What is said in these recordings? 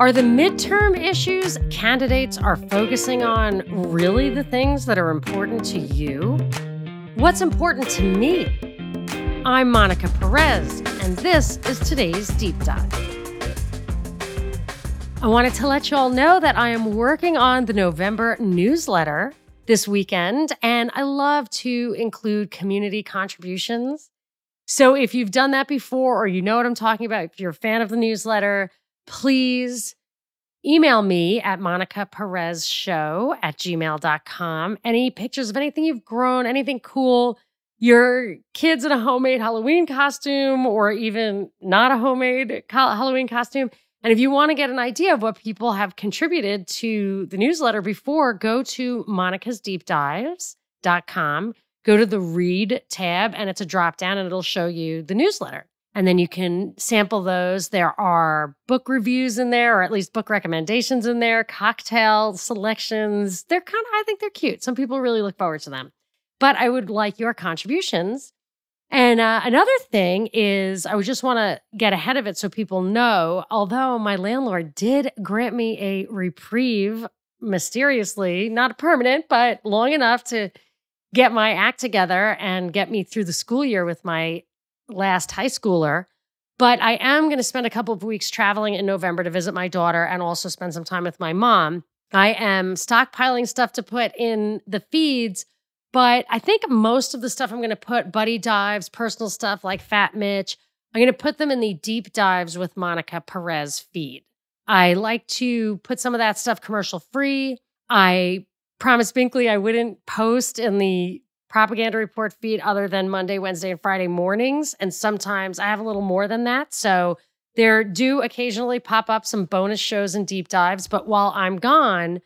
Are the midterm issues candidates are focusing on really the things that are important to you? What's important to me? I'm Monica Perez, and this is today's Deep Dive. I wanted to let you all know that I am working on the November newsletter this weekend, and I love to include community contributions. So if you've done that before, or you know what I'm talking about, if you're a fan of the newsletter, please email me at monica.perezshow@gmail.com. Any pictures of anything you've grown, anything cool, your kids in a homemade Halloween costume, or even not a homemade Halloween costume. And if you want to get an idea of what people have contributed to the newsletter before, go to monicasdeepdives.com, go to the Read tab, and it's a drop-down, and it'll show you the newsletter. And then you can sample those. There are book reviews in there, or at least book recommendations in there, cocktail selections. They're kind of, I think they're cute. Some people really look forward to them. But I would like your contributions. And another thing is, I would just want to get ahead of it so people know, although my landlord did grant me a reprieve, mysteriously, not permanent, but long enough to get my act together and get me through the school year with my last high schooler, but I am going to spend a couple of weeks traveling in November to visit my daughter and also spend some time with my mom. I am stockpiling stuff to put in the feeds, but I think most of the stuff I'm going to put, buddy dives, personal stuff like Fat Mitch, I'm going to put them in the Deep Dives with Monica Perez feed. I like to put some of that stuff commercial free. I promised Binkley I wouldn't post in the Propaganda report feed other than Monday, Wednesday, and Friday mornings. And sometimes I have a little more than that. So there do occasionally pop up some bonus shows and deep dives. But while I'm gone,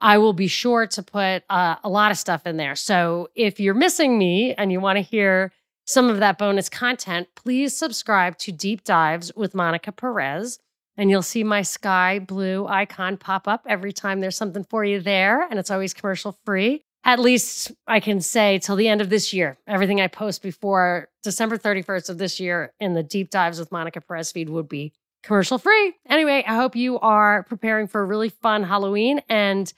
I will be sure to put a lot of stuff in there. So if you're missing me and you want to hear some of that bonus content, please subscribe to Deep Dives with Monica Perez. And you'll see my sky blue icon pop up every time there's something for you there. And it's always commercial free. At least I can say till the end of this year. Everything I post before December 31st of this year in the Deep Dives with Monica Perez feed would be commercial free. Anyway, I hope you are preparing for a really fun Halloween. And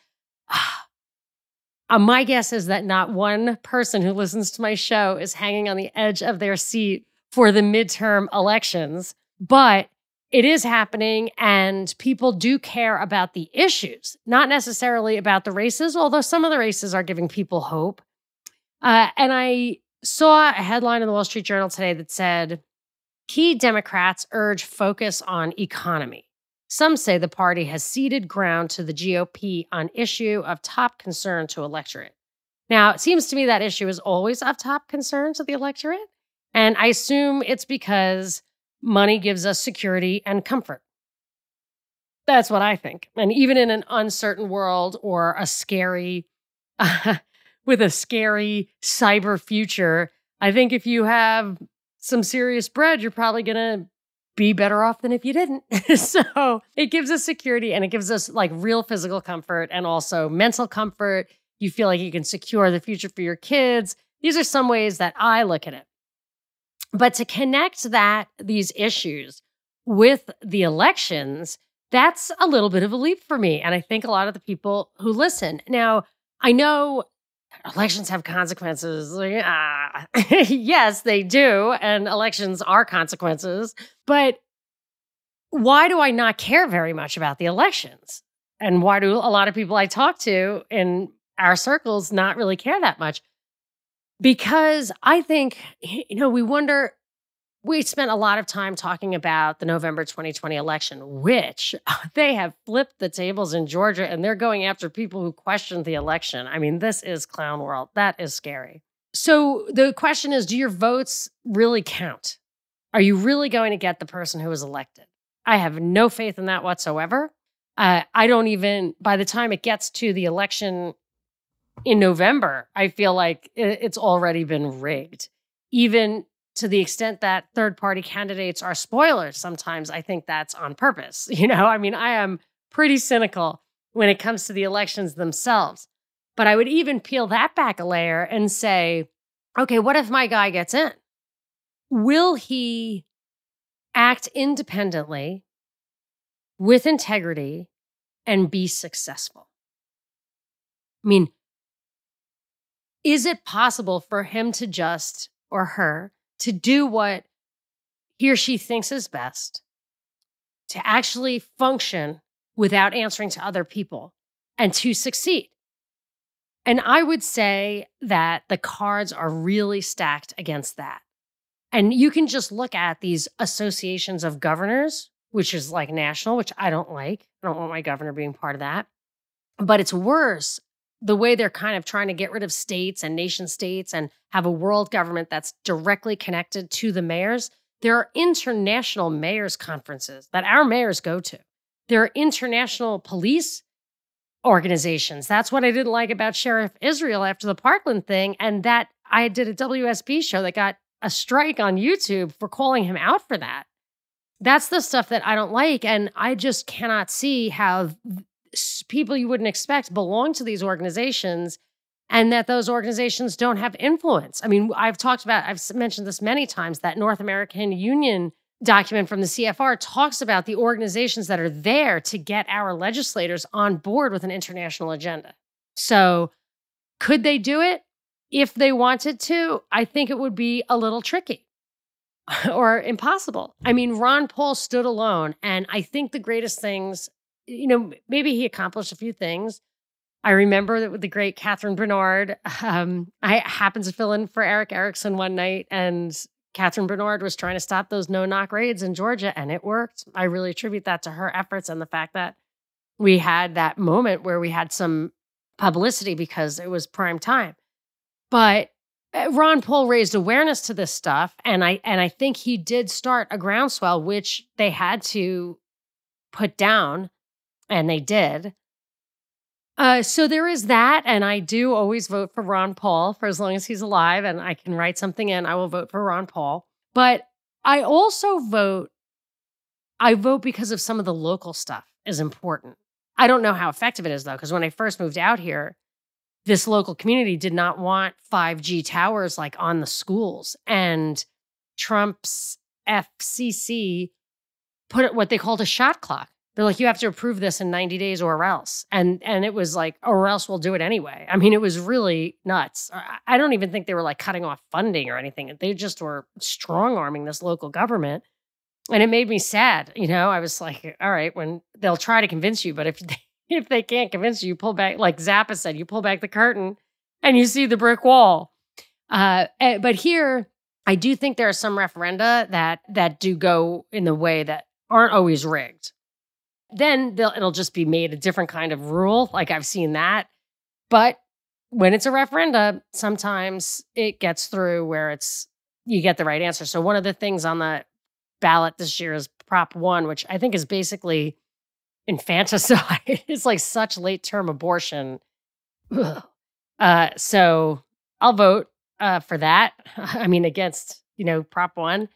my guess is that not one person who listens to my show is hanging on the edge of their seat for the midterm elections. But it is happening, and people do care about the issues, not necessarily about the races, although some of the races are giving people hope. And I saw a headline in the Wall Street Journal today that said, key Democrats urge focus on economy. Some say the party has ceded ground to the GOP on issue of top concern to electorate. Now, it seems to me that issue is always of top concern to the electorate, and I assume it's because money gives us security and comfort. That's what I think. And even in an uncertain world or a scary, with a scary cyber future, I think if you have some serious bread, you're probably going to be better off than if you didn't. So it gives us security, and it gives us like real physical comfort and also mental comfort. You feel like you can secure the future for your kids. These are some ways that I look at it. But to connect these issues with the elections, that's a little bit of a leap for me. And I think a lot of the people who listen. Now, I know elections have consequences. Yes, they do. And elections are consequences. But why do I not care very much about the elections? And why do a lot of people I talk to in our circles not really care that much? Because I think, we spent a lot of time talking about the November 2020 election, which they have flipped the tables in Georgia, and they're going after people who questioned the election. I mean, this is clown world. That is scary. So the question is, do your votes really count? Are you really going to get the person who was elected? I have no faith in that whatsoever. By the time it gets to the election in November, I feel like it's already been rigged. Even to the extent that third-party candidates are spoilers sometimes, I think that's on purpose. I am pretty cynical when it comes to the elections themselves. But I would even peel that back a layer and say, okay, what if my guy gets in? Will he act independently? with integrity and be successful. I mean, is it possible for him to just, or her, to do what he or she thinks is best, to actually function without answering to other people, and to succeed? And I would say that the cards are really stacked against that. And you can just look at these associations of governors, which is like national, which I don't like. I don't want my governor being part of that. But it's worse the way they're kind of trying to get rid of states and nation states and have a world government that's directly connected to the mayors. There are international mayors conferences that our mayors go to. There are international police organizations. That's what I didn't like about Sheriff Israel after the Parkland thing. And that I did a WSB show that got a strike on YouTube for calling him out for that. That's the stuff that I don't like. And I just cannot see how people you wouldn't expect belong to these organizations and that those organizations don't have influence. I mean, I've mentioned this many times, that North American Union document from the CFR talks about the organizations that are there to get our legislators on board with an international agenda. So could they do it? If they wanted to, I think it would be a little tricky or impossible. I mean, Ron Paul stood alone, and I think the greatest things, you know, maybe he accomplished a few things. I remember that with the great Catherine Bernard, I happened to fill in for Eric Erickson one night, and Catherine Bernard was trying to stop those no-knock raids in Georgia, and it worked. I really attribute that to her efforts and the fact that we had that moment where we had some publicity because it was prime time. But Ron Paul raised awareness to this stuff, and I think he did start a groundswell, which they had to put down, and they did. So there is that, and I do always vote for Ron Paul for as long as he's alive, and I can write something in, I will vote for Ron Paul. But I vote because of some of the local stuff is important. I don't know how effective it is, though, because when I first moved out here, this local community did not want 5G towers like on the schools. And Trump's FCC put what they called a shot clock. They're like, you have to approve this in 90 days or else. And it was like, or else we'll do it anyway. I mean, it was really nuts. I don't even think they were like cutting off funding or anything. They just were strong-arming this local government. And it made me sad. You know, I was like, all right, when they'll try to convince you, but if they can't convince you, you pull back, like Zappa said, you pull back the curtain and you see the brick wall. But here, I do think there are some referenda that do go in the way that aren't always rigged. Then it'll just be made a different kind of rule, like I've seen that. But when it's a referenda, sometimes it gets through where you get the right answer. So one of the things on the ballot this year is Prop 1, which I think is basically infanticide. It's like such late-term abortion. So I'll vote for that. I mean, against, you know, Prop 1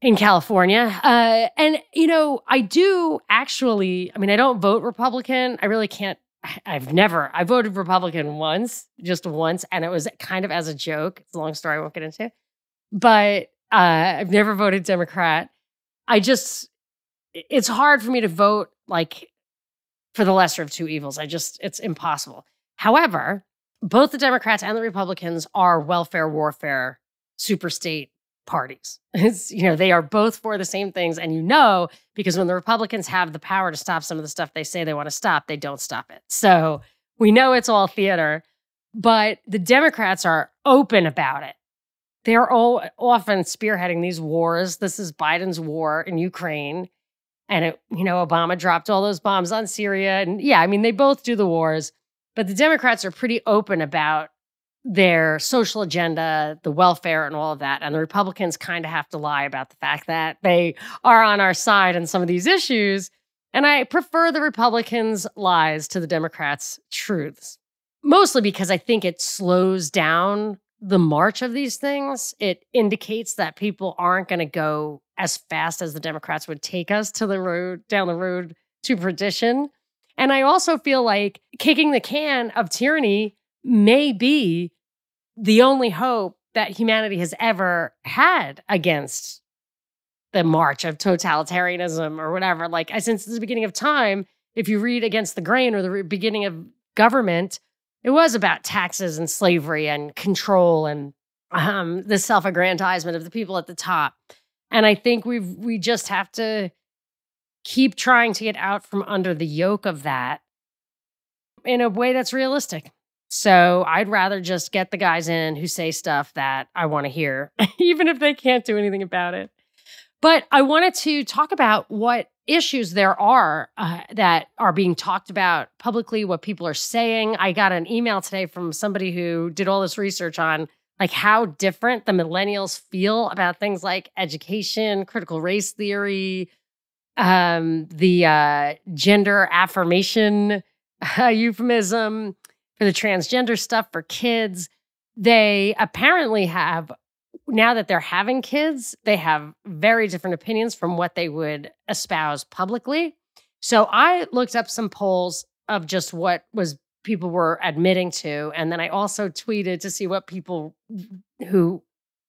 in California. And, you know, I do actually, I mean, I don't vote Republican. I really can't. I voted Republican once, and it was kind of as a joke. It's a long story I won't get into. But I've never voted Democrat. It's hard for me to vote like for the lesser of two evils. It's impossible. However, both the Democrats and the Republicans are welfare warfare super state parties. You know, they are both for the same things. And you know, because when the Republicans have the power to stop some of the stuff they say they want to stop, they don't stop it. So we know it's all theater, but the Democrats are open about it. They're all often spearheading these wars. This is Biden's war in Ukraine. And, you know, Obama dropped all those bombs on Syria. And yeah, I mean, they both do the wars. But the Democrats are pretty open about their social agenda, the welfare and all of that. And the Republicans kind of have to lie about the fact that they are on our side on some of these issues. And I prefer the Republicans' lies to the Democrats' truths, mostly because I think it slows down the march of these things. It indicates that people aren't going to go as fast as the Democrats would take us down the road to perdition. And I also feel like kicking the can of tyranny may be the only hope that humanity has ever had against the march of totalitarianism or whatever. Like, since the beginning of time, if you read Against the Grain or the beginning of government, it was about taxes and slavery and control and the self-aggrandizement of the people at the top. And I think we just have to keep trying to get out from under the yoke of that in a way that's realistic. So I'd rather just get the guys in who say stuff that I want to hear, even if they can't do anything about it. But I wanted to talk about what issues there are that are being talked about publicly, what people are saying. I got an email today from somebody who did all this research on like how different the millennials feel about things like education, critical race theory, the gender affirmation euphemism for the transgender stuff for kids. They apparently have, now that they're having kids, they have very different opinions from what they would espouse publicly. So I looked up some polls of just what was people were admitting to, and then I also tweeted to see what people who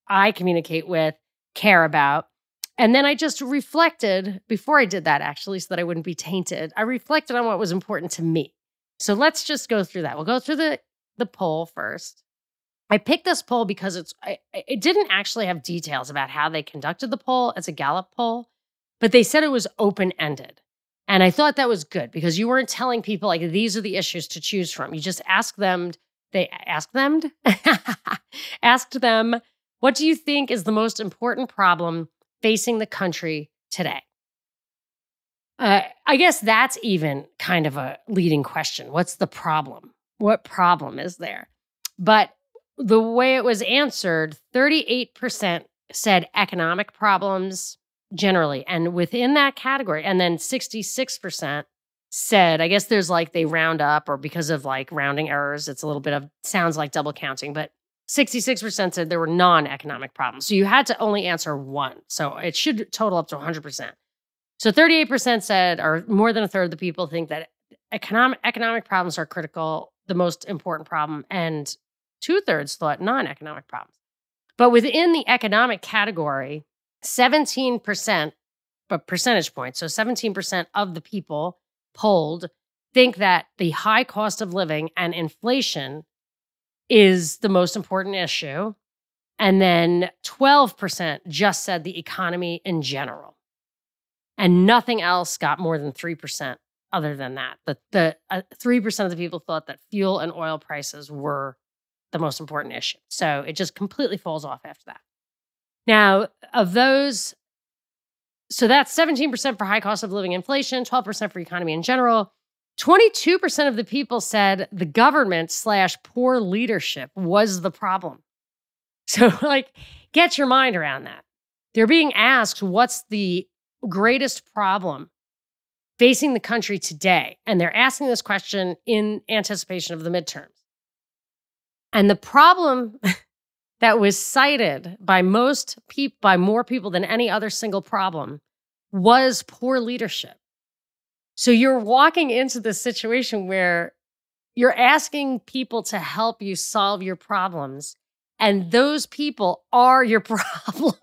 I communicate with care about. And then I just reflected, before I did that actually, so that I wouldn't be tainted, I reflected on what was important to me. So let's just go through that. We'll go through the poll first. I picked this poll because it didn't actually have details about how they conducted the poll. It's a Gallup poll, but they said it was open-ended. And I thought that was good because you weren't telling people like these are the issues to choose from. You just asked them, what do you think is the most important problem facing the country today? I guess that's even kind of a leading question. What's the problem? What problem is there? But the way it was answered, 38% said economic problems generally. And within that category, and then 66% said, I guess there's like they round up or because of like rounding errors, it's a little bit of, sounds like double counting, but 66% said there were non-economic problems. So you had to only answer one. So it should total up to 100%. So 38% said, or more than a third of the people think that economic problems are critical, the most important problem, and two-thirds thought non-economic problems. But within the economic category, 17%, but percentage points, so 17% of the people polled think that the high cost of living and inflation is the most important issue. And then 12% just said the economy in general. And nothing else got more than 3% other than that. The 3% of the people thought that fuel and oil prices were the most important issue. So it just completely falls off after that. Now, of those, so that's 17% for high cost of living inflation, 12% for economy in general. 22% of the people said the government / poor leadership was the problem. So like, get your mind around that. They're being asked, what's the greatest problem facing the country today? And they're asking this question in anticipation of the midterms. And the problem that was cited by by more people than any other single problem was poor leadership. So you're walking into this situation where you're asking people to help you solve your problems, and those people are your problem.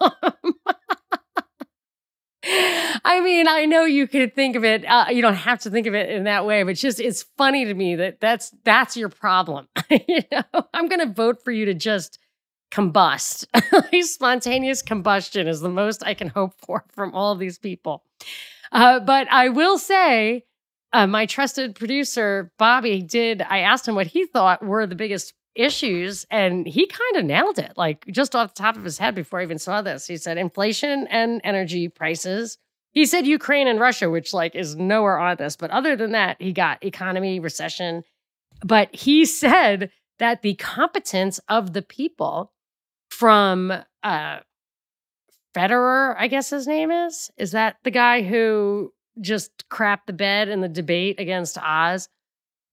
I mean, I know you could think of it. You don't have to think of it in that way, but just it's funny to me that that's your problem. You know, I'm going to vote for you to just combust. Spontaneous combustion is the most I can hope for from all of these people. But I will say, my trusted producer Bobby I asked him what he thought were the biggest issues, and he kind of nailed it, like just off the top of his head before I even saw this. He said inflation and energy prices. He said Ukraine and Russia, which like is nowhere on this. But other than that, he got economy, recession. But he said that the competence of the people from Federer, I guess his name is that the guy who just crapped the bed in the debate against Oz?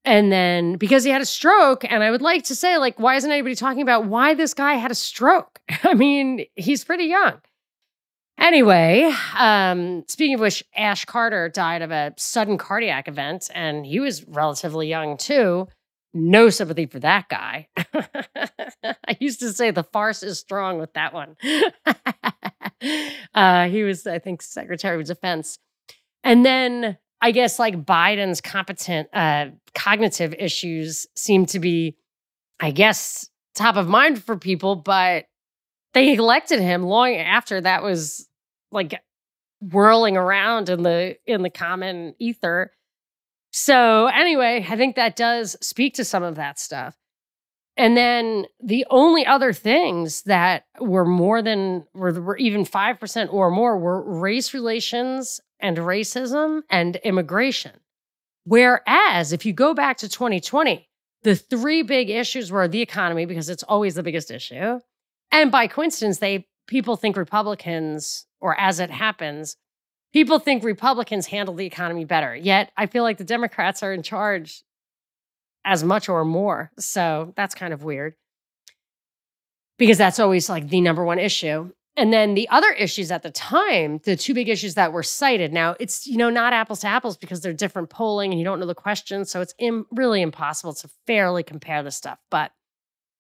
And then because he had a stroke, and I would like to say, like, why isn't anybody talking about why this guy had a stroke? I mean, he's pretty young. Anyway, speaking of which, Ash Carter died of a sudden cardiac event, and he was relatively young too. no sympathy for that guy. I used to say the farce is strong with that one. He was, I think, Secretary of Defense. And then I guess like Biden's cognitive issues seem to be, I guess, top of mind for people, but they elected him long after that was like whirling around in the common ether. So anyway, I think that does speak to some of that stuff. And then the only other things that were were even 5% or more were race relations and racism and immigration. Whereas if you go back to 2020, the three big issues were the economy, because it's always the biggest issue. And by coincidence, people think Republicans, or as it happens, people think Republicans handle the economy better. Yet, I feel like the Democrats are in charge as much or more. So that's kind of weird, because that's always like the number one issue. And then the other issues at the time, the two big issues that were cited. Now, it's, not apples to apples because they're different polling and you don't know the questions. So it's really impossible to fairly compare this stuff. But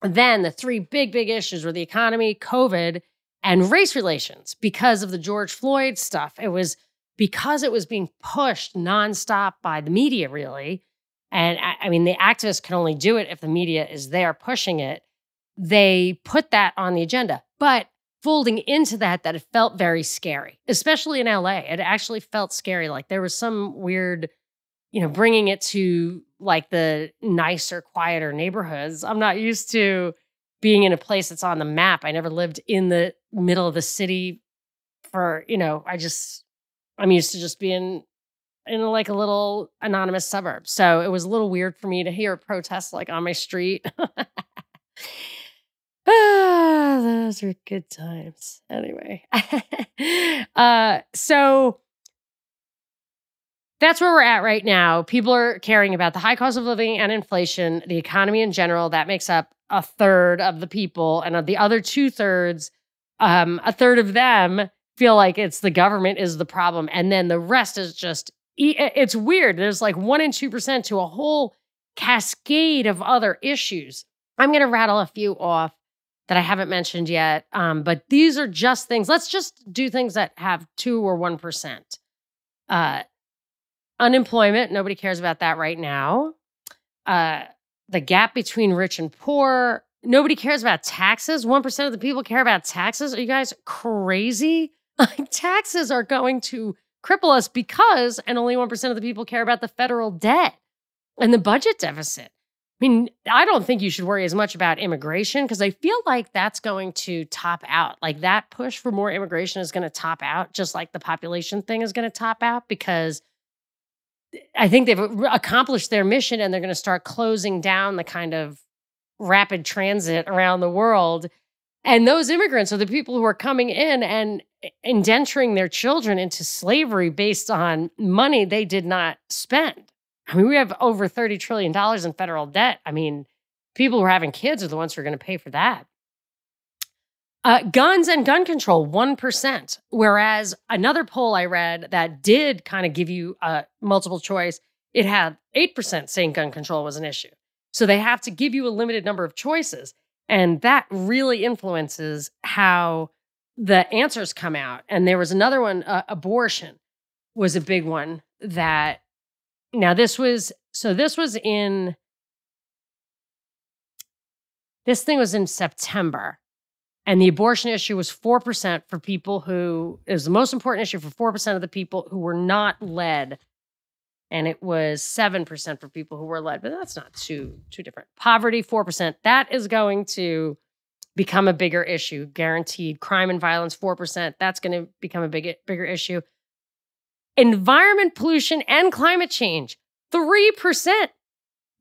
then the three big issues were the economy, COVID, and race relations. Because of the George Floyd stuff, it was because it was being pushed nonstop by the media, really. And I mean, the activists can only do it if the media is there pushing it. They put that on the agenda. But folding into that it felt very scary, especially in LA. It actually felt scary. Like there was some weird, bringing it to like the nicer, quieter neighborhoods. I'm not used to being in a place that's on the map. I never lived in the middle of the city for, I'm used to just being in like a little anonymous suburb. So it was a little weird for me to hear protests like on my street. Those were good times. Anyway. So that's where we're at right now. People are caring about the high cost of living and inflation, the economy in general. That makes up a third of the people. And of the other two-thirds, a third of them feel like it's the government is the problem. And then the rest is just, it's weird. There's like 1% and 2% to a whole cascade of other issues. I'm going to rattle a few off that I haven't mentioned yet. But these are just things. Let's just do things that have 2 or 1%. Unemployment, nobody cares about that right now. The gap between rich and poor, nobody cares about taxes. 1% of the people care about taxes. Are you guys crazy? Like, taxes are going to cripple us and only 1% of the people care about the federal debt and the budget deficit. I mean, I don't think you should worry as much about immigration because I feel like that's going to top out. Like that push for more immigration is going to top out, just like the population thing is going to top out, because I think they've accomplished their mission and they're going to start closing down the kind of rapid transit around the world. And those immigrants are the people who are coming in and indenturing their children into slavery based on money they did not spend. I mean, we have over $30 trillion in federal debt. I mean, people who are having kids are the ones who are going to pay for that. Guns and gun control, 1%. Whereas another poll I read that did kind of give you multiple choice, it had 8% saying gun control was an issue. So they have to give you a limited number of choices. And that really influences how the answers come out. And there was another one, abortion was a big one that. Now, this thing was in September, and the abortion issue was 4% for people it was the most important issue for 4% of the people who were not led, and it was 7% for people who were led, but that's not too different. Poverty, 4%. That is going to become a bigger issue, guaranteed. Crime and violence, 4%. That's going to become a bigger issue. Environment pollution and climate change, 3%.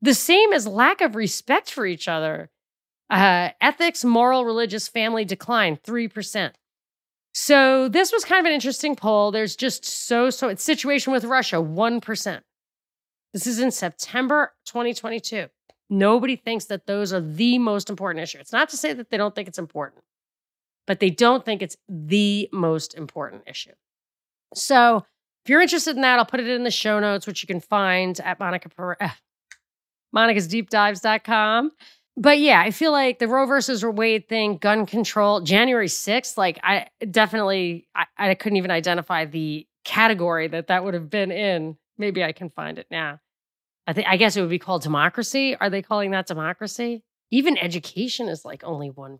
The same as lack of respect for each other. Ethics, moral, religious, family decline, 3%. So this was kind of an interesting poll. There's just it's situation with Russia, 1%. This is in September 2022. Nobody thinks that those are the most important issue. It's not to say that they don't think it's important, but they don't think it's the most important issue. So if you're interested in that, I'll put it in the show notes, which you can find at Monica Perez. monicasdeepdives.com. But yeah, I feel like the Roe versus Wade thing, gun control, January 6th, like I couldn't even identify the category that would have been in. Maybe I can find it now. I guess it would be called democracy. Are they calling that democracy? Even education is like only 1%.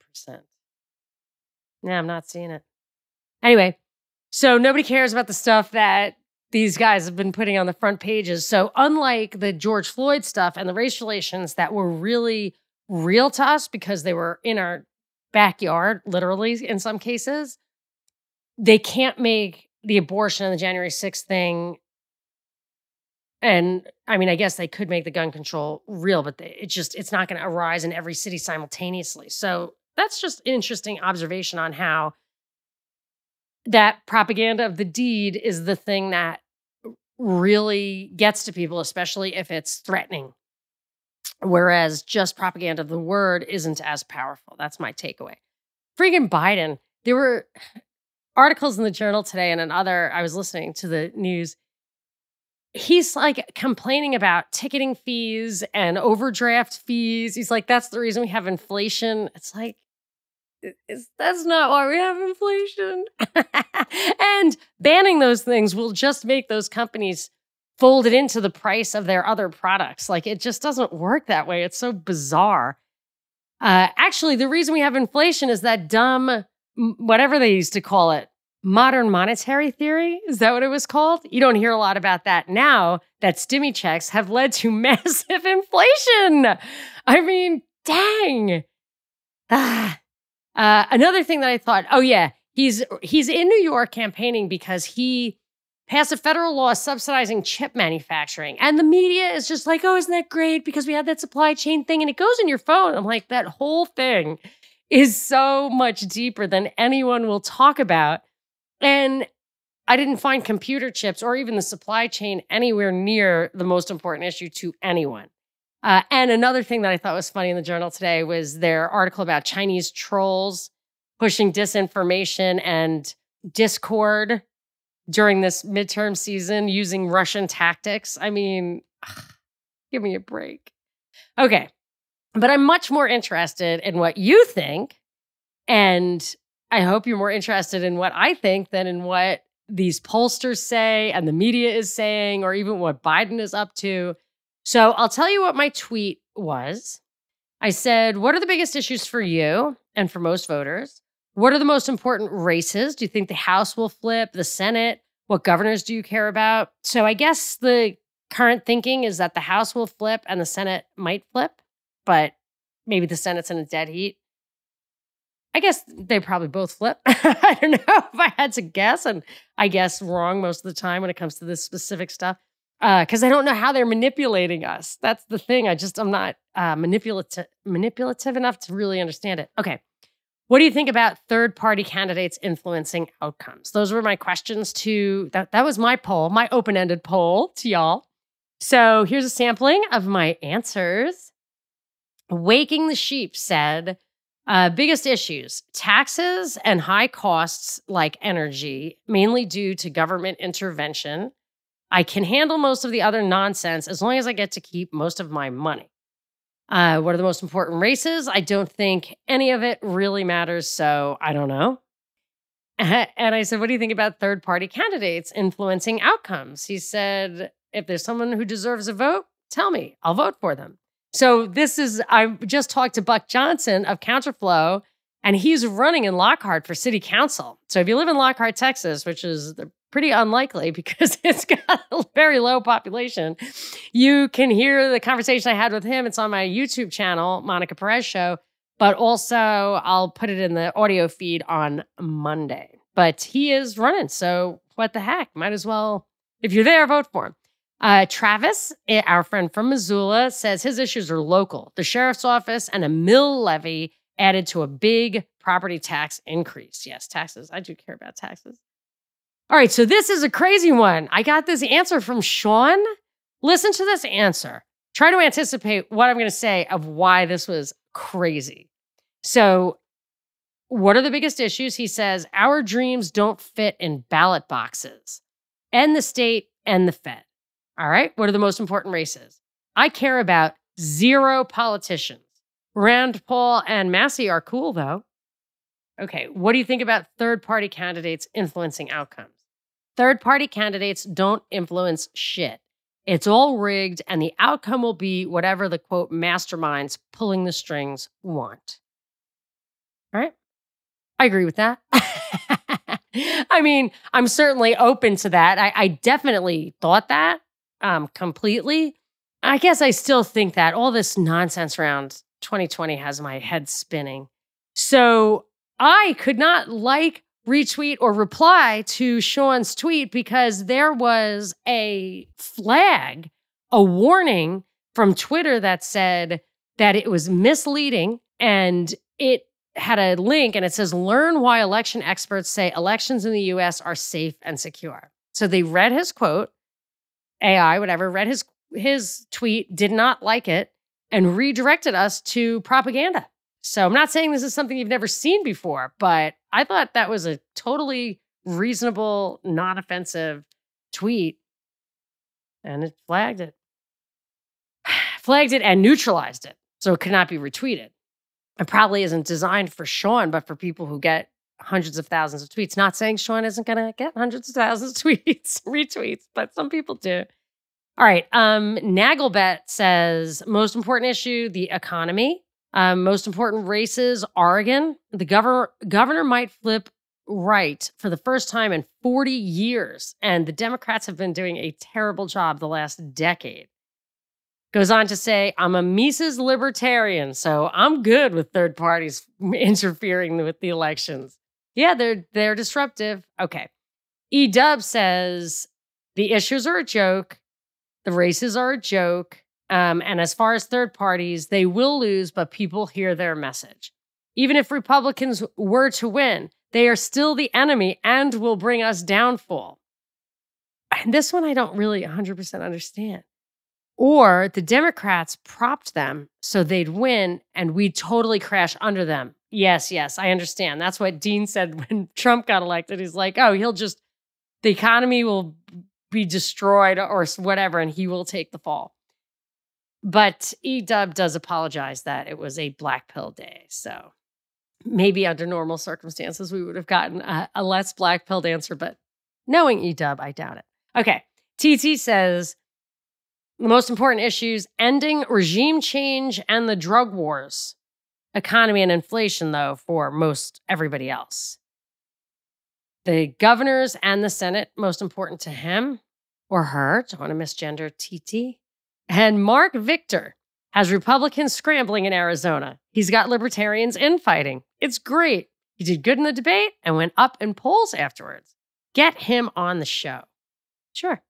Nah, I'm not seeing it. Anyway, so nobody cares about the stuff that these guys have been putting on the front pages. So unlike the George Floyd stuff and the race relations that were really real to us because they were in our backyard, literally in some cases, they can't make the abortion and the January 6th thing. And I mean, I guess they could make the gun control real, but it's not going to arise in every city simultaneously. So that's just an interesting observation on how that propaganda of the deed is the thing that really gets to people, especially if it's threatening. Whereas just propaganda of the word isn't as powerful. That's my takeaway. Freaking Biden. There were articles in the Journal today and another, I was listening to the news. He's like complaining about ticketing fees and overdraft fees. He's like, that's the reason we have inflation. It's like, that's not why we have inflation. And banning those things will just make those companies folded into the price of their other products. Like, it just doesn't work that way. It's so bizarre. Actually, the reason we have inflation is that dumb, whatever they used to call it, modern monetary theory. Is that what it was called? You don't hear a lot about that now, that stimmy checks have led to massive inflation. I mean, dang. Another thing that I thought, oh yeah, he's in New York campaigning because he passed a federal law subsidizing chip manufacturing. And the media is just like, oh, isn't that great? Because we had that supply chain thing and it goes in your phone. I'm like, that whole thing is so much deeper than anyone will talk about. And I didn't find computer chips or even the supply chain anywhere near the most important issue to anyone. And another thing that I thought was funny in the Journal today was their article about Chinese trolls pushing disinformation and discord during this midterm season using Russian tactics. I mean, give me a break. Okay. But I'm much more interested in what you think. And I hope you're more interested in what I think than in what these pollsters say and the media is saying, or even what Biden is up to. So I'll tell you what my tweet was. I said, what are the biggest issues for you and for most voters? What are the most important races? Do you think the House will flip, the Senate? What governors do you care about? So I guess the current thinking is that the House will flip and the Senate might flip, but maybe the Senate's in a dead heat. I guess they probably both flip. I don't know if I had to guess, and I guess wrong most of the time when it comes to this specific stuff. Because I don't know how they're manipulating us. That's the thing. I'm not manipulative enough to really understand it. Okay. What do you think about third-party candidates influencing outcomes? Those were my questions to, that was my poll, my open-ended poll to y'all. So here's a sampling of my answers. Waking the Sheep said, biggest issues, taxes and high costs like energy, mainly due to government intervention. I can handle most of the other nonsense as long as I get to keep most of my money. What are the most important races? I don't think any of it really matters, so I don't know. And I said, what do you think about third-party candidates influencing outcomes? He said, if there's someone who deserves a vote, tell me. I'll vote for them. So I just talked to Buck Johnson of Counterflow, and he's running in Lockhart for city council. So if you live in Lockhart, Texas, which is pretty unlikely because it's got a very low population. You can hear the conversation I had with him. It's on my YouTube channel, Monica Perez Show, but also I'll put it in the audio feed on Monday. But he is running, so what the heck? Might as well, if you're there, vote for him. Travis, our friend from Missoula, says his issues are local. The sheriff's office and a mill levy added to a big property tax increase. Yes, taxes. I do care about taxes. All right, so this is a crazy one. I got this answer from Sean. Listen to this answer. Try to anticipate what I'm going to say of why this was crazy. So, what are the biggest issues? He says, our dreams don't fit in ballot boxes. And the state and the Fed. All right, what are the most important races? I care about Zero politicians. Rand Paul and Massey are cool, though. Okay, what do you think about third-party candidates influencing outcomes? Third-party candidates don't influence shit. It's all rigged, and the outcome will be whatever the, quote, masterminds pulling the strings want. All right? I agree with that. I mean, I'm certainly open to that. I definitely thought that completely. I guess I still think that. All this nonsense around 2020 has my head spinning. So I could not like, retweet, or reply to Sean's tweet because there was a flag, a warning from Twitter that said that it was misleading, and it had a link, and it says, learn why election experts say elections in the U.S. are safe and secure. So they read his quote, AI, whatever, read his tweet, did not like it, and redirected us to propaganda. So I'm not saying this is something you've never seen before, but I thought that was a totally reasonable, non-offensive tweet, and it flagged it. Flagged it and neutralized it, so it could not be retweeted. It probably isn't designed for Sean, but for people who get hundreds of thousands of tweets. Not saying Sean isn't going to get hundreds of thousands of tweets, retweets, but some people do. All right. Nagelbet says, most important issue, the economy. Most important races, Oregon. The governor might flip right for the first time in 40 years, and the Democrats have been doing a terrible job the last decade. Goes on to say, I'm a Mises libertarian, so I'm good with third parties interfering with the elections. Yeah, they're disruptive. Okay. E-Dub says, the issues are a joke. The races are a joke. And as far as third parties, they will lose, but people hear their message. Even if Republicans were to win, they are still the enemy and will bring us downfall. And this one I don't really 100% understand. Or the Democrats propped them so they'd win and we'd totally crash under them. Yes, I understand. That's what Dean said when Trump got elected. He's like, oh, the economy will be destroyed or whatever, and he will take the fall. But E-Dub does apologize that it was a black pill day. So maybe under normal circumstances, we would have gotten a less black pilled answer, but knowing E-Dub, I doubt it. Okay, TT says, the most important issues, ending regime change and the drug wars. Economy and inflation, though, for most everybody else. The governors and the Senate, most important to him or her. Don't want to misgender TT. And Mark Victor has Republicans scrambling in Arizona. He's got libertarians infighting. It's great. He did good in the debate and went up in polls afterwards. Get him on the show. Sure.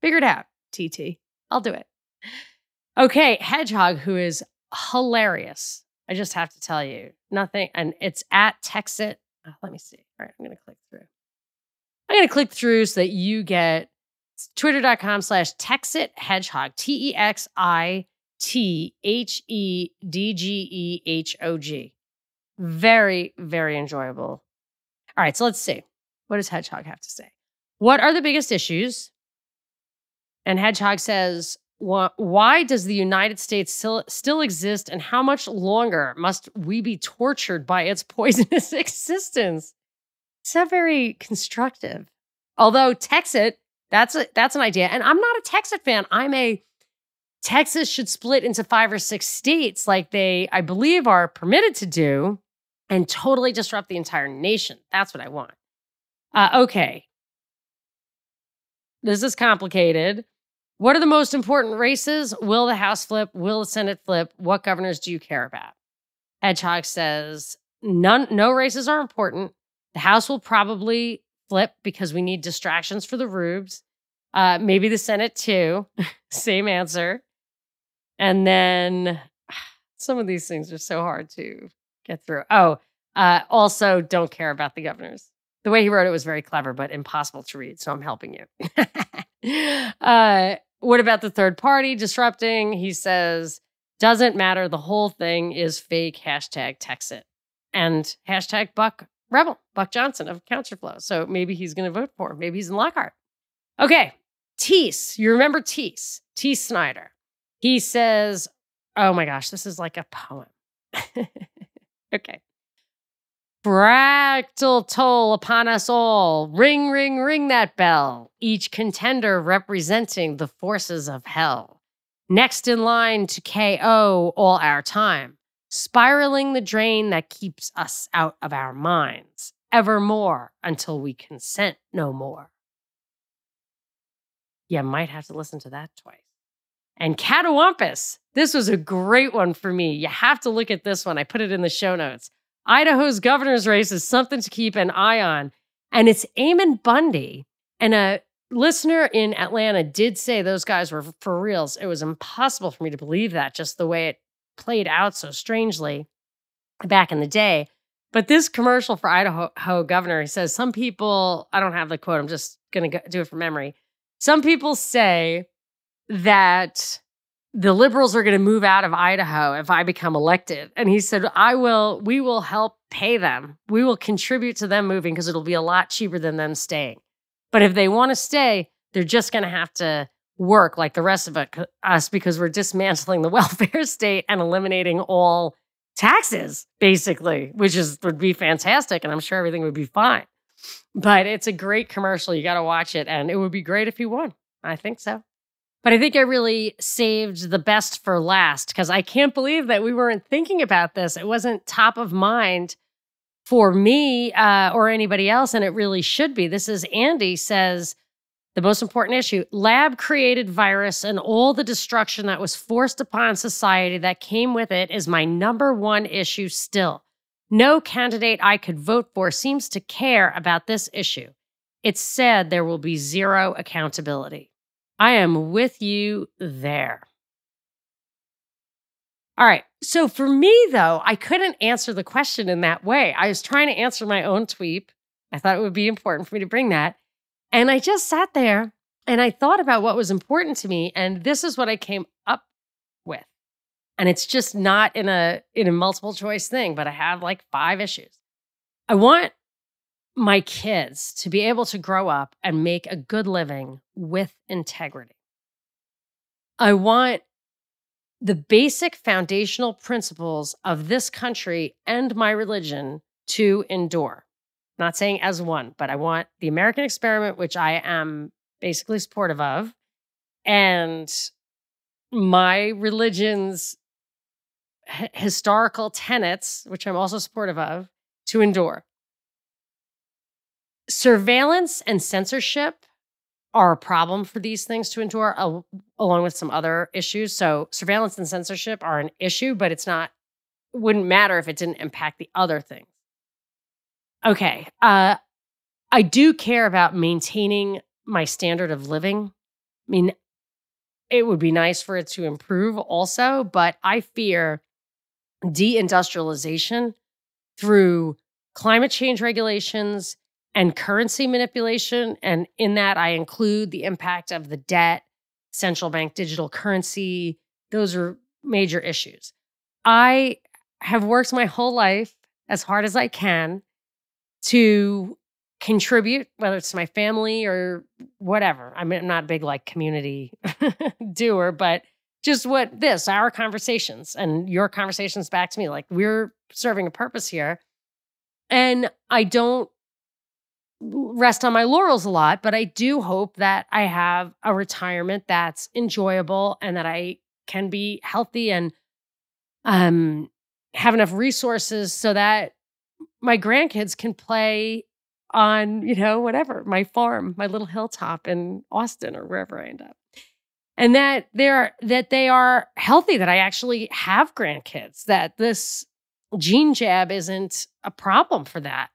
Figure it out, TT. I'll do it. Okay, Hedgehog, who is hilarious. I just have to tell you. Nothing. And it's at Texit. Oh, let me see. All right, I'm going to click through. I'm going to click through so that you get Twitter.com/TexitHedgehog, TEXITHEDGEHOG. Very, very enjoyable. All right, so let's see. What does Hedgehog have to say? What are the biggest issues? And Hedgehog says, why does the United States still exist, and how much longer must we be tortured by its poisonous existence? It's not very constructive. Although Texit, that's an idea. And I'm not a Texas fan. Texas should split into 5 or 6 states like they, I believe, are permitted to do and totally disrupt the entire nation. That's what I want. Okay. This is complicated. What are the most important races? Will the House flip? Will the Senate flip? What governors do you care about? Hedgehog says, no races are important. The House will probably flip because we need distractions for the rubes. Maybe the Senate too. Same answer. And then some of these things are so hard to get through. Also don't care about the governors. The way he wrote it was very clever, but impossible to read. So I'm helping you. What about the third party disrupting? He says, doesn't matter. The whole thing is fake. #Texit and #Buck. Rebel, Buck Johnson of Counterflow. So maybe he's going to vote for him. Maybe he's in Lockhart. Okay, Tease. You remember Tease Snyder. He says, oh my gosh, this is like a poem. Okay. Fractal toll upon us all. Ring, ring, ring that bell. Each contender representing the forces of hell. Next in line to KO all our time. Spiraling the drain that keeps us out of our minds. Evermore until we consent no more. You might have to listen to that twice. And Catawampus. This was a great one for me. You have to look at this one. I put it in the show notes. Idaho's governor's race is something to keep an eye on. And it's Eamon Bundy. And a listener in Atlanta did say those guys were for reals. It was impossible for me to believe that, just the way it played out so strangely back in the day. But this commercial for Idaho governor, he says, some people, I don't have the quote, I'm just going to do it from memory. Some people say that the liberals are going to move out of Idaho if I become elected. And he said, we will help pay them. We will contribute to them moving because it'll be a lot cheaper than them staying. But if they want to stay, they're just going to have to work like the rest of us because we're dismantling the welfare state and eliminating all taxes, basically, which would be fantastic. And I'm sure everything would be fine. But it's a great commercial. You got to watch it. And it would be great if he won. I think so. But I think I really saved the best for last because I can't believe that we weren't thinking about this. It wasn't top of mind for me or anybody else, and it really should be. This is Andy says, the most important issue, lab-created virus and all the destruction that was forced upon society that came with it is my number one issue still. No candidate I could vote for seems to care about this issue. It's said there will be zero accountability. I am with you there. All right. So for me, though, I couldn't answer the question in that way. I was trying to answer my own tweep. I thought it would be important for me to bring that. And I just sat there and I thought about what was important to me. And this is what I came up with. And it's just not in a multiple choice thing, but I have like 5 issues. I want my kids to be able to grow up and make a good living with integrity. I want the basic foundational principles of this country and my religion to endure. I'm not saying as one, but I want the American experiment, which I am basically supportive of, and my religion's historical tenets, which I'm also supportive of, to endure. Surveillance and censorship are a problem for these things to endure, along with some other issues. So surveillance and censorship are an issue, but it wouldn't matter if it didn't impact the other things. Okay. I do care about maintaining my standard of living. I mean, it would be nice for it to improve also, but I fear deindustrialization through climate change regulations and currency manipulation, and in that I include the impact of the debt, central bank digital currency. Those are major issues. I have worked my whole life as hard as I can to contribute, whether it's to my family or whatever. I mean, I'm not a big like community doer, but just our conversations and your conversations back to me, like we're serving a purpose here. And I don't rest on my laurels a lot, but I do hope that I have a retirement that's enjoyable and that I can be healthy and have enough resources so that my grandkids can play on, whatever, my farm, my little hilltop in Austin or wherever I end up. And that they are healthy, that I actually have grandkids, that this gene jab isn't a problem for that.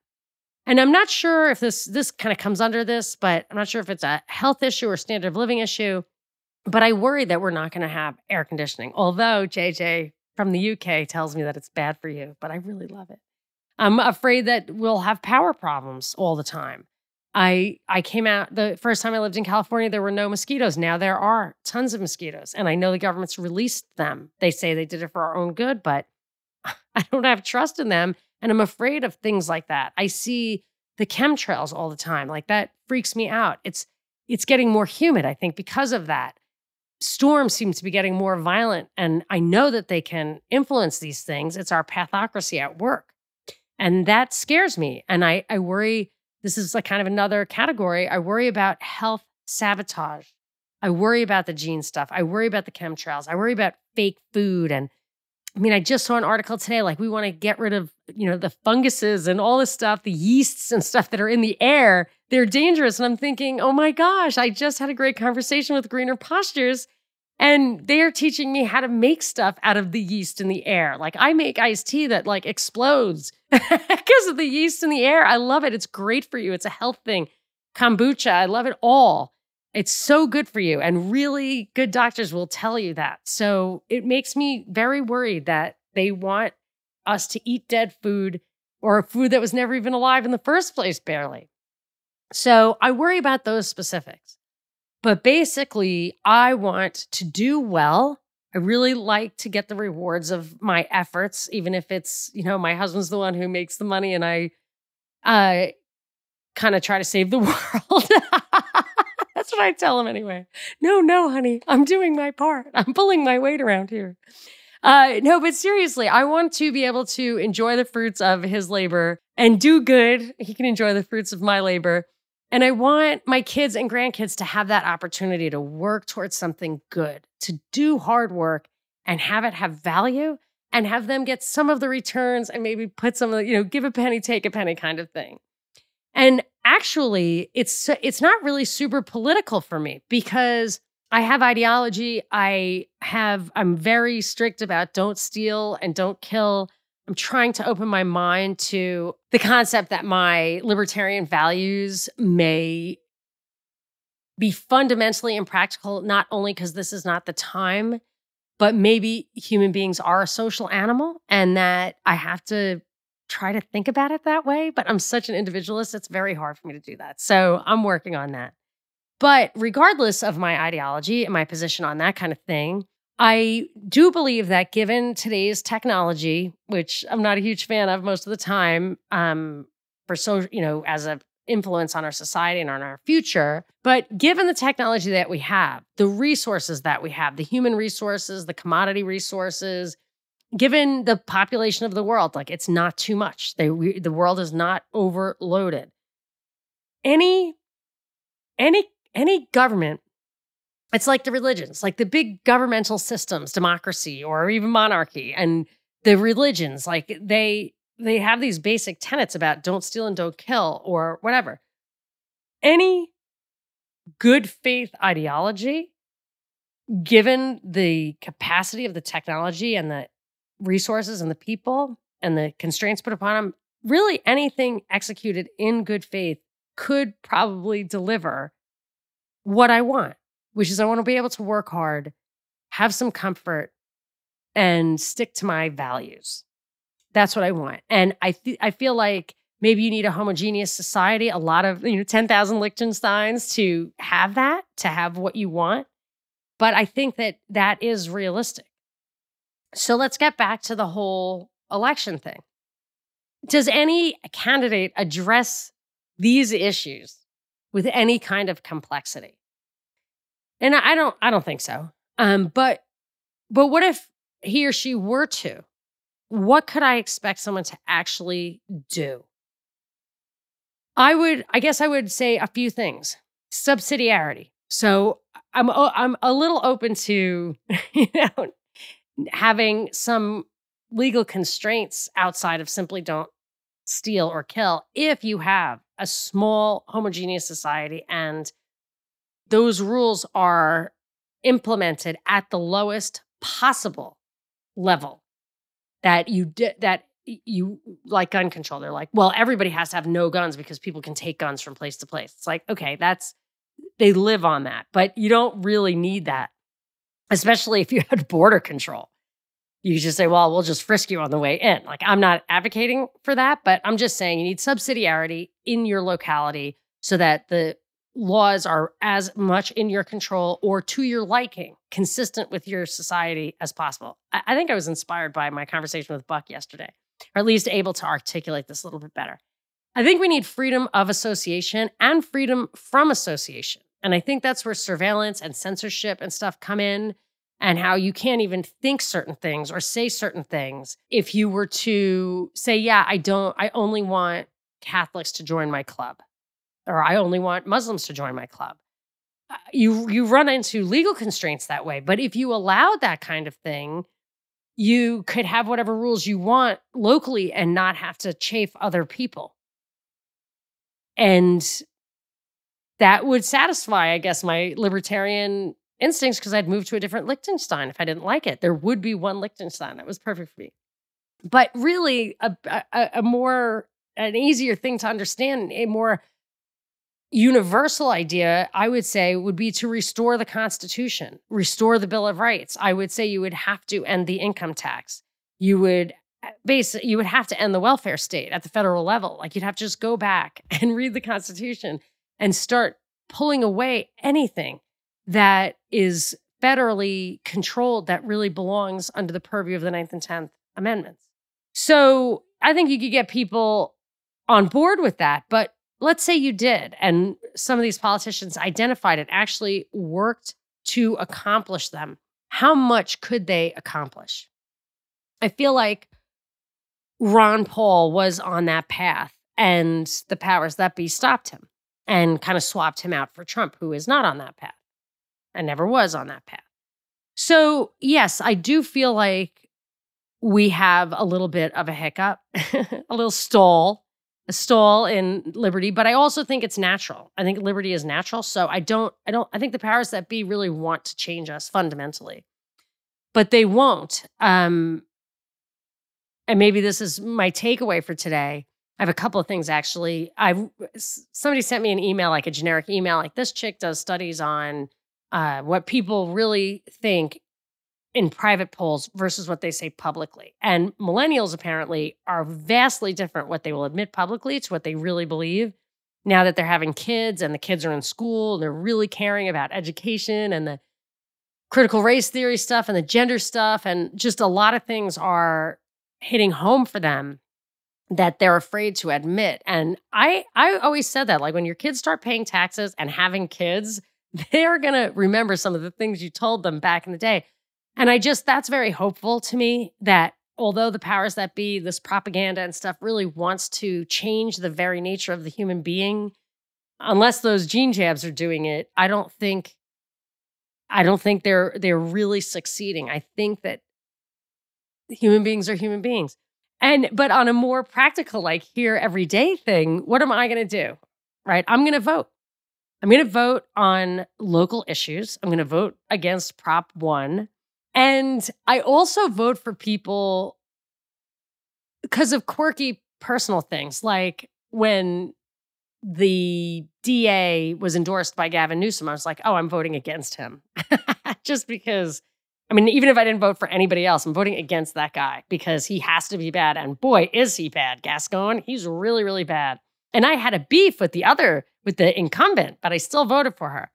And I'm not sure if this kind of comes under this, but I'm not sure if it's a health issue or standard of living issue, but I worry that we're not going to have air conditioning, although JJ from the UK tells me that it's bad for you, but I really love it. I'm afraid that we'll have power problems all the time. I came out, the first time I lived in California, there were no mosquitoes. Now there are tons of mosquitoes, and I know the government's released them. They say they did it for our own good, but I don't have trust in them. And I'm afraid of things like that. I see the chemtrails all the time. Like that freaks me out. It's getting more humid, I think, because of that. storm seems to be getting more violent, and I know that they can influence these things. It's our pathocracy at work. And that scares me. And I worry, this is like kind of another category. I worry about health sabotage. I worry about the gene stuff. I worry about the chemtrails. I worry about fake food. And I mean, I just saw an article today, like we want to get rid of, you know, the funguses and all this stuff, the yeasts and stuff that are in the air. They're dangerous. And I'm thinking, oh my gosh, I just had a great conversation with Greener Postures, and they're teaching me how to make stuff out of the yeast in the air. Like I make iced tea that like explodes because of the yeast in the air. I love it. It's great for you. It's a health thing. Kombucha, I love it all. It's so good for you. And really good doctors will tell you that. So it makes me very worried that they want us to eat dead food or food that was never even alive in the first place, barely. So I worry about those specifics. But basically, I want to do well. I really like to get the rewards of my efforts, even if it's, you know, my husband's the one who makes the money and I kind of try to save the world. That's what I tell him anyway. No, honey, I'm doing my part. I'm pulling my weight around here. No, but seriously, I want to be able to enjoy the fruits of his labor and do good. He can enjoy the fruits of my labor. And I want my kids and grandkids to have that opportunity to work towards something good, to do hard work and have it have value and have them get some of the returns and maybe put some of the, you know, give a penny, take a penny kind of thing. And actually, it's not really super political for me because I have ideology. I'm very strict about don't steal and don't kill. I'm trying to open my mind to the concept that my libertarian values may be fundamentally impractical, not only because this is not the time, but maybe human beings are a social animal and that I have to try to think about it that way. But I'm such an individualist, it's very hard for me to do that. So I'm working on that. But regardless of my ideology and my position on that kind of thing, I do believe that given today's technology, which I'm not a huge fan of most of the time, as an influence on our society and on our future, but given the technology that we have, the resources that we have, the human resources, the commodity resources, given the population of the world, like it's not too much. The world is not overloaded. Any government. It's like the religions, like the big governmental systems, democracy or even monarchy, and the religions, like they have these basic tenets about don't steal and don't kill or whatever. Any good faith ideology, given the capacity of the technology and the resources and the people and the constraints put upon them, really anything executed in good faith could probably deliver what I want, which is I want to be able to work hard, have some comfort, and stick to my values. That's what I want. And I feel like maybe you need a homogeneous society, a lot of, 10,000 Liechtensteins to have what you want. But I think that is realistic. So let's get back to the whole election thing. Does any candidate address these issues with any kind of complexity? And I don't think so. But what if he or she were to? What could I expect someone to actually do? I guess I would say a few things. Subsidiarity. So I'm a little open to, having some legal constraints outside of simply don't steal or kill if you have a small homogeneous society and those rules are implemented at the lowest possible level that you like gun control. They're like, well, everybody has to have no guns because people can take guns from place to place. It's like, okay, they live on that, but you don't really need that, especially if you had border control. You just say, well, we'll just frisk you on the way in. Like, I'm not advocating for that, but I'm just saying you need subsidiarity in your locality so that the laws are as much in your control or to your liking, consistent with your society as possible. I think I was inspired by my conversation with Buck yesterday, or at least able to articulate this a little bit better. I think we need freedom of association and freedom from association. And I think that's where surveillance and censorship and stuff come in, and how you can't even think certain things or say certain things. If you were to say, yeah, I only want Catholics to join my club, or I only want Muslims to join my club, you run into legal constraints that way. But if you allowed that kind of thing, you could have whatever rules you want locally and not have to chafe other people. And that would satisfy, I guess, my libertarian instincts, because I'd move to a different Liechtenstein if I didn't like it. There would be one Liechtenstein that was perfect for me. But really, an easier thing to understand, a more universal idea, I would say, would be to restore the Constitution, restore the Bill of Rights. I would say you would have to end the income tax. You would have to end the welfare state at the federal level. Like, you'd have to just go back and read the Constitution and start pulling away anything that is federally controlled that really belongs under the purview of the 9th and 10th Amendments. So I think you could get people on board with that, but let's say you did, and some of these politicians identified it, actually worked to accomplish them. How much could they accomplish? I feel like Ron Paul was on that path, and the powers that be stopped him and kind of swapped him out for Trump, who is not on that path. I never was on that path. So, yes, I do feel like we have a little bit of a hiccup, a stall in liberty, but I also think it's natural. I think liberty is natural. So I think the powers that be really want to change us fundamentally, but they won't. And maybe this is my takeaway for today. I have a couple of things, actually. Somebody sent me an email, like a generic email, like, this chick does studies on what people really think in private polls versus what they say publicly. And millennials apparently are vastly different what they will admit publicly to what they really believe. Now that they're having kids and the kids are in school, and they're really caring about education and the critical race theory stuff and the gender stuff, and just a lot of things are hitting home for them that they're afraid to admit. And I always said that, like, when your kids start paying taxes and having kids, they're going to remember some of the things you told them back in the day. And that's very hopeful to me, that although the powers that be, this propaganda and stuff, really wants to change the very nature of the human being, unless those gene jabs are doing it, I don't think they're really succeeding. I think that human beings are human beings. But on a more practical, like, here everyday thing, what am I going to do? Right? I'm going to vote. I'm going to vote on local issues. I'm going to vote against Prop 1. And I also vote for people because of quirky personal things, like when the DA was endorsed by Gavin Newsom, I was like, oh, I'm voting against him. Just because, I mean, even if I didn't vote for anybody else, I'm voting against that guy because he has to be bad. And boy, is he bad, Gascon. He's really, really bad. And I had a beef with the incumbent, but I still voted for her.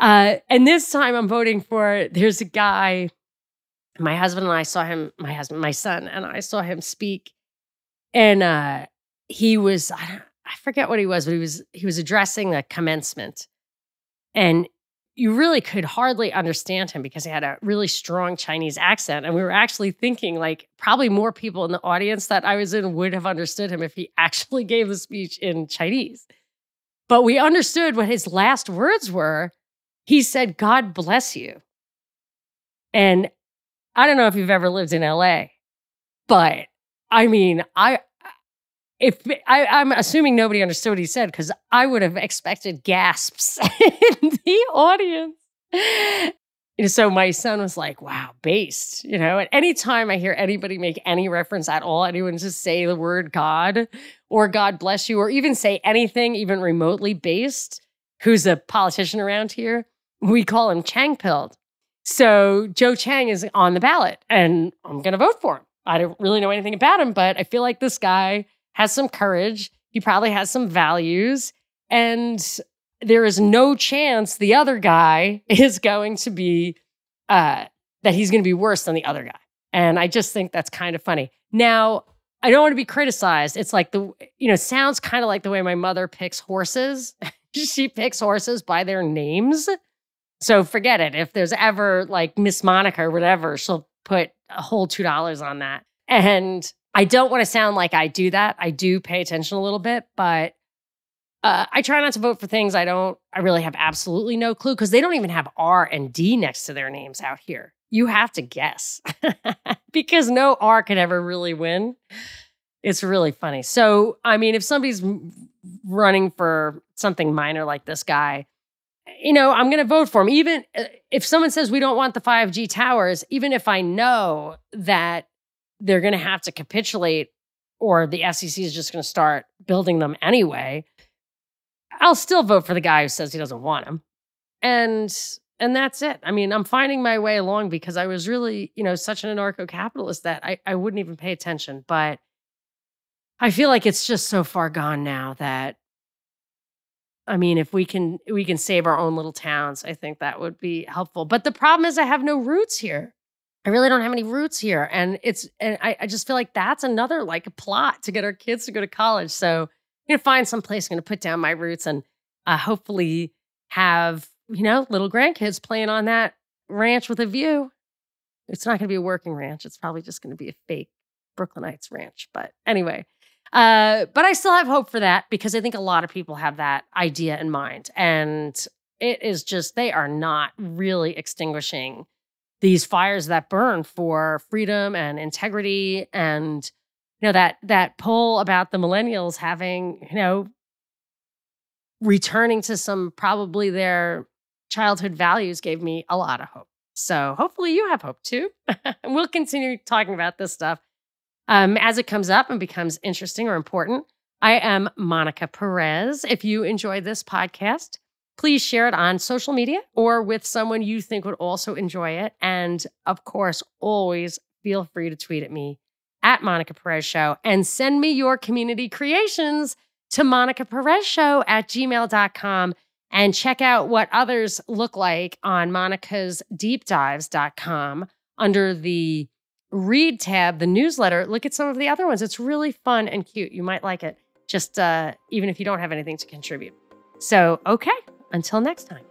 And this time I'm voting for, there's a guy, my son and I saw him speak. And he was, I forget what he was, but he was addressing the commencement. And you really could hardly understand him because he had a really strong Chinese accent. And we were actually thinking, like, probably more people in the audience that I was in would have understood him if he actually gave the speech in Chinese. But we understood what his last words were. He said, God bless you. And I don't know if you've ever lived in LA, but I mean, I'm assuming nobody understood what he said, because I would have expected gasps in the audience. And so my son was like, wow, based, you know, and anytime I hear anybody make any reference at all, anyone just say the word God or God bless you, or even say anything, even remotely based, who's a politician around here, we call him Chang-pilled. So Joe Chang is on the ballot, and I'm going to vote for him. I don't really know anything about him, but I feel like this guy has some courage. He probably has some values. And there is no chance the other guy is going to be, that he's going to be worse than the other guy. And I just think that's kind of funny. Now, I don't want to be criticized. It's like it sounds kind of like the way my mother picks horses. She picks horses by their names. So forget it. If there's ever like Miss Monica or whatever, she'll put a whole $2 on that. And I don't want to sound like I do that. I do pay attention a little bit, but I try not to vote for things I really have absolutely no clue, because they don't even have R and D next to their names out here. You have to guess because no R could ever really win. It's really funny. So, I mean, if somebody's running for something minor like this guy, you know, I'm going to vote for him. Even if someone says we don't want the 5G towers, even if I know that they're going to have to capitulate or the FCC is just going to start building them anyway, I'll still vote for the guy who says he doesn't want them. And that's it. I mean, I'm finding my way along because I was really, you know, such an anarcho-capitalist that I wouldn't even pay attention. But I feel like it's just so far gone now that, I mean, if we can save our own little towns, I think that would be helpful. But the problem is I have no roots here. I really don't have any roots here. And I just feel like that's another like a plot to get our kids to go to college. So I'm going to find some place. I'm going to put down my roots and hopefully have, you know, little grandkids playing on that ranch with a view. It's not going to be a working ranch. It's probably just going to be a fake Brooklynites ranch. But anyway, but I still have hope for that because I think a lot of people have that idea in mind. And it is just, they are not really extinguishing these fires that burn for freedom and integrity. And, you know, that poll about the millennials having, you know, returning to some probably their childhood values gave me a lot of hope. So hopefully you have hope too. And we'll continue talking about this stuff as it comes up and becomes interesting or important. I am Monica Perez. If you enjoy this podcast, please share it on social media or with someone you think would also enjoy it. And of course, always feel free to tweet at me at Monica Perez Show and send me your community creations to monicaperezshow@gmail.com and check out what others look like on monicasdeepdives.com under the Read tab, the newsletter. Look at some of the other ones. It's really fun and cute. You might like it, just even if you don't have anything to contribute. So, okay, until next time.